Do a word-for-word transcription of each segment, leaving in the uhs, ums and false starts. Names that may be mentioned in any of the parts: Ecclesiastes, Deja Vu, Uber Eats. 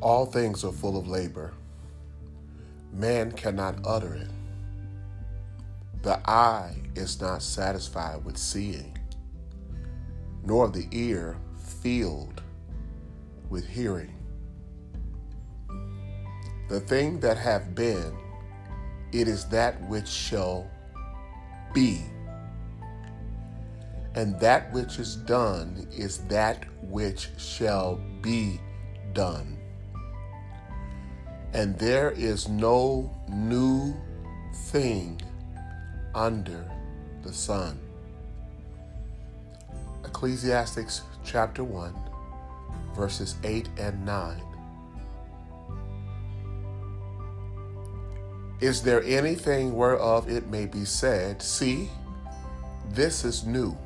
All things are full of labor. Man cannot utter it. The eye is not satisfied with seeing, nor the ear filled with hearing. The thing that hath been, it is that which shall be, and that which is done is that which shall be done. And there is no new thing under the sun. Ecclesiastes chapter one, verses eight and nine. Is there anything whereof it may be said, see, this is new?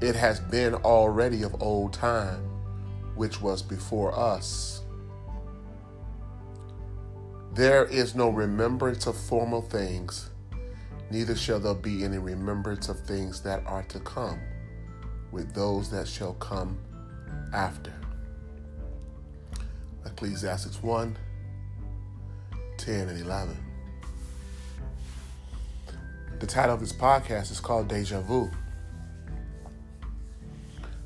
It has been already of old time, which was before us. There is no remembrance of former things, neither shall there be any remembrance of things that are to come, with those that shall come after. Ecclesiastes one, ten and eleven. The title of this podcast is called Deja Vu.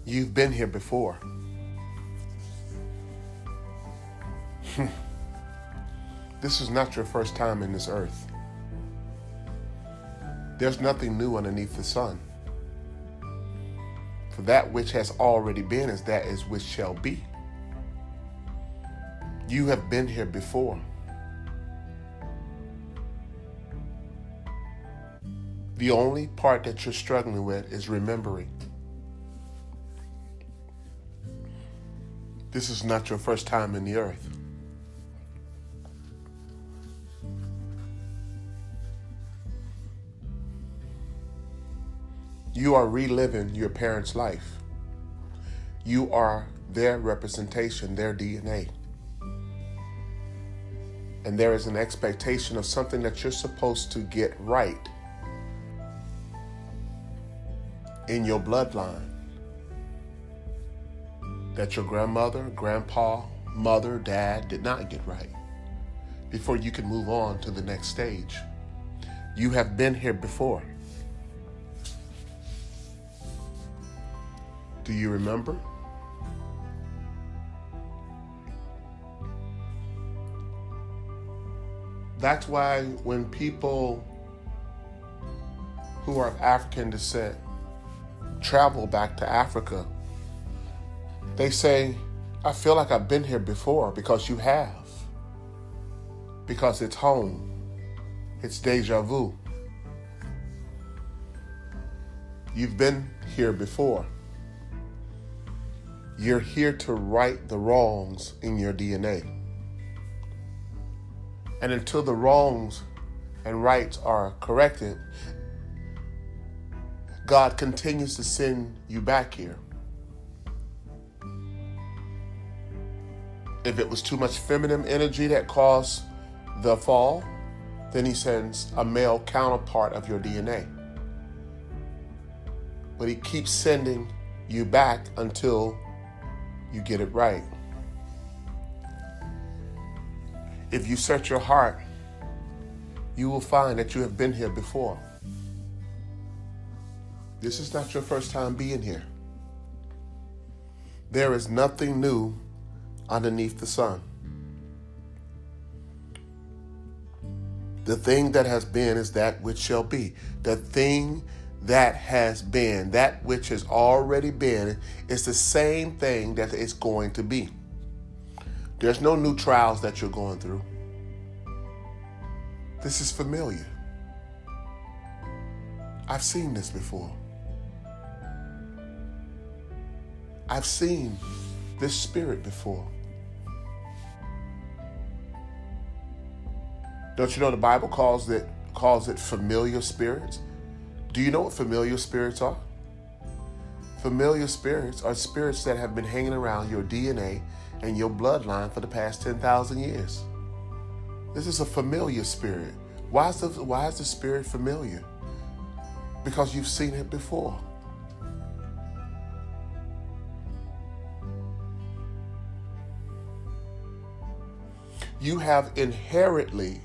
You've been here before. This is not your first time in this earth. There's nothing new underneath the sun. For that which has already been is that is which shall be. You have been here before. The only part that you're struggling with is remembering. This is not your first time in the earth. You are reliving your parents' life. You are their representation, their D N A. And there is an expectation of something that you're supposed to get right in your bloodline that your grandmother, grandpa, mother, dad did not get right before you can move on to the next stage. You have been here before. Do you remember? That's why when people who are of African descent travel back to Africa, they say, I feel like I've been here before, because you have. Because it's home. It's deja vu. You've been here before. You're here to right the wrongs in your D N A. And until the wrongs and rights are corrected, God continues to send you back here. If it was too much feminine energy that caused the fall, then he sends a male counterpart of your D N A. But he keeps sending you back until you get it right. If you search your heart, you will find that you have been here before. This is not your first time being here. There is nothing new underneath the sun. The thing that has been is that which shall be. The thing that has been, that which has already been, is the same thing that it's going to be. There's no new trials that you're going through. This is familiar. I've seen this before. I've seen this spirit before. Don't you know the Bible calls it calls it familiar spirits? Do you know what familiar spirits are? Familiar spirits are spirits that have been hanging around your D N A and your bloodline for the past ten thousand years. This is a familiar spirit. Why is the, why is the spirit familiar? because you've seen it before. You have inherently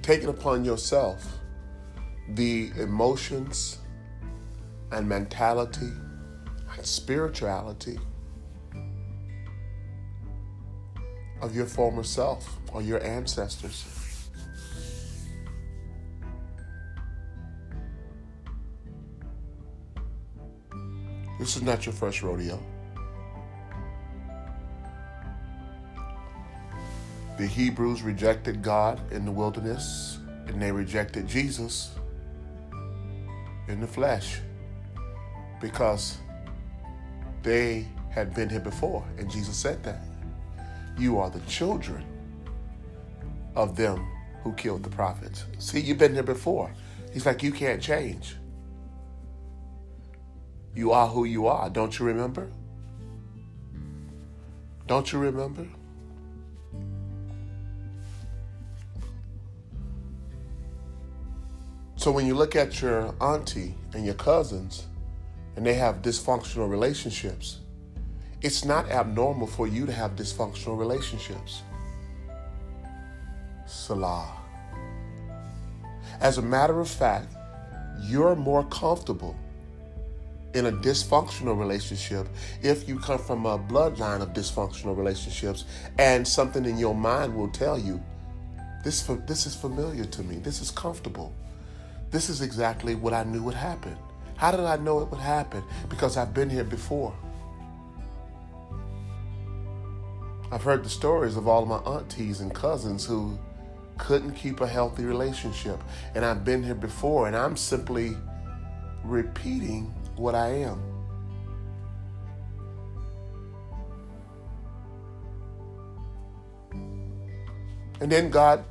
taken upon yourself the emotions and mentality and spirituality of your former self or your ancestors. This is not your first rodeo. The Hebrews rejected God in the wilderness, and they rejected Jesus in the flesh because they had been here before, and Jesus said that. You are the children of them who killed the prophets. See, you've been here before. He's like, you can't change. You are who you are. Don't you remember? Don't you remember? So when you look at your auntie and your cousins and they have dysfunctional relationships, it's not abnormal for you to have dysfunctional relationships. Salah. As a matter of fact, you're more comfortable in a dysfunctional relationship if you come from a bloodline of dysfunctional relationships, and something in your mind will tell you, this, this is familiar to me, this is comfortable. This is exactly what I knew would happen. How did I know it would happen? Because I've been here before. I've heard the stories of all of my aunties and cousins who couldn't keep a healthy relationship. And I've been here before, and I'm simply repeating what I am. And then God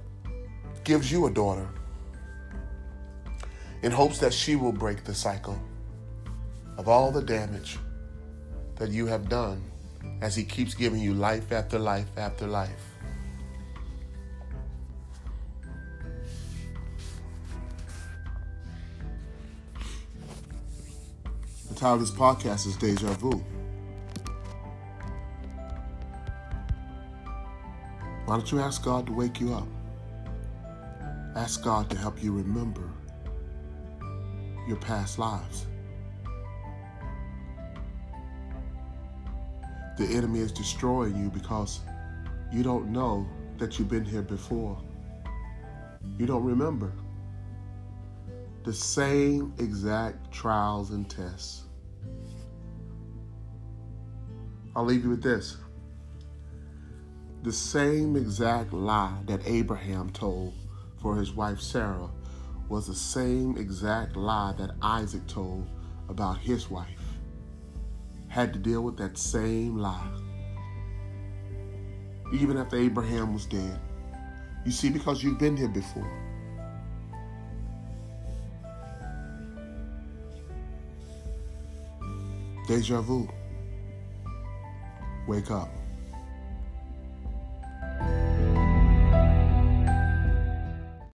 gives you a daughter in hopes that she will break the cycle of all the damage that you have done as he keeps giving you life after life after life. The title of this podcast is Deja Vu. Why don't you ask God to wake you up? Ask God to help you remember your past lives. The enemy is destroying you because you don't know that you've been here before. You don't remember. The same exact trials and tests. I'll leave you with this. The same exact lie that Abraham told for his wife Sarah was the same exact lie that Isaac told about his wife. Had to deal with that same lie. Even after Abraham was dead. You see, because you've been here before. Deja vu. Wake up.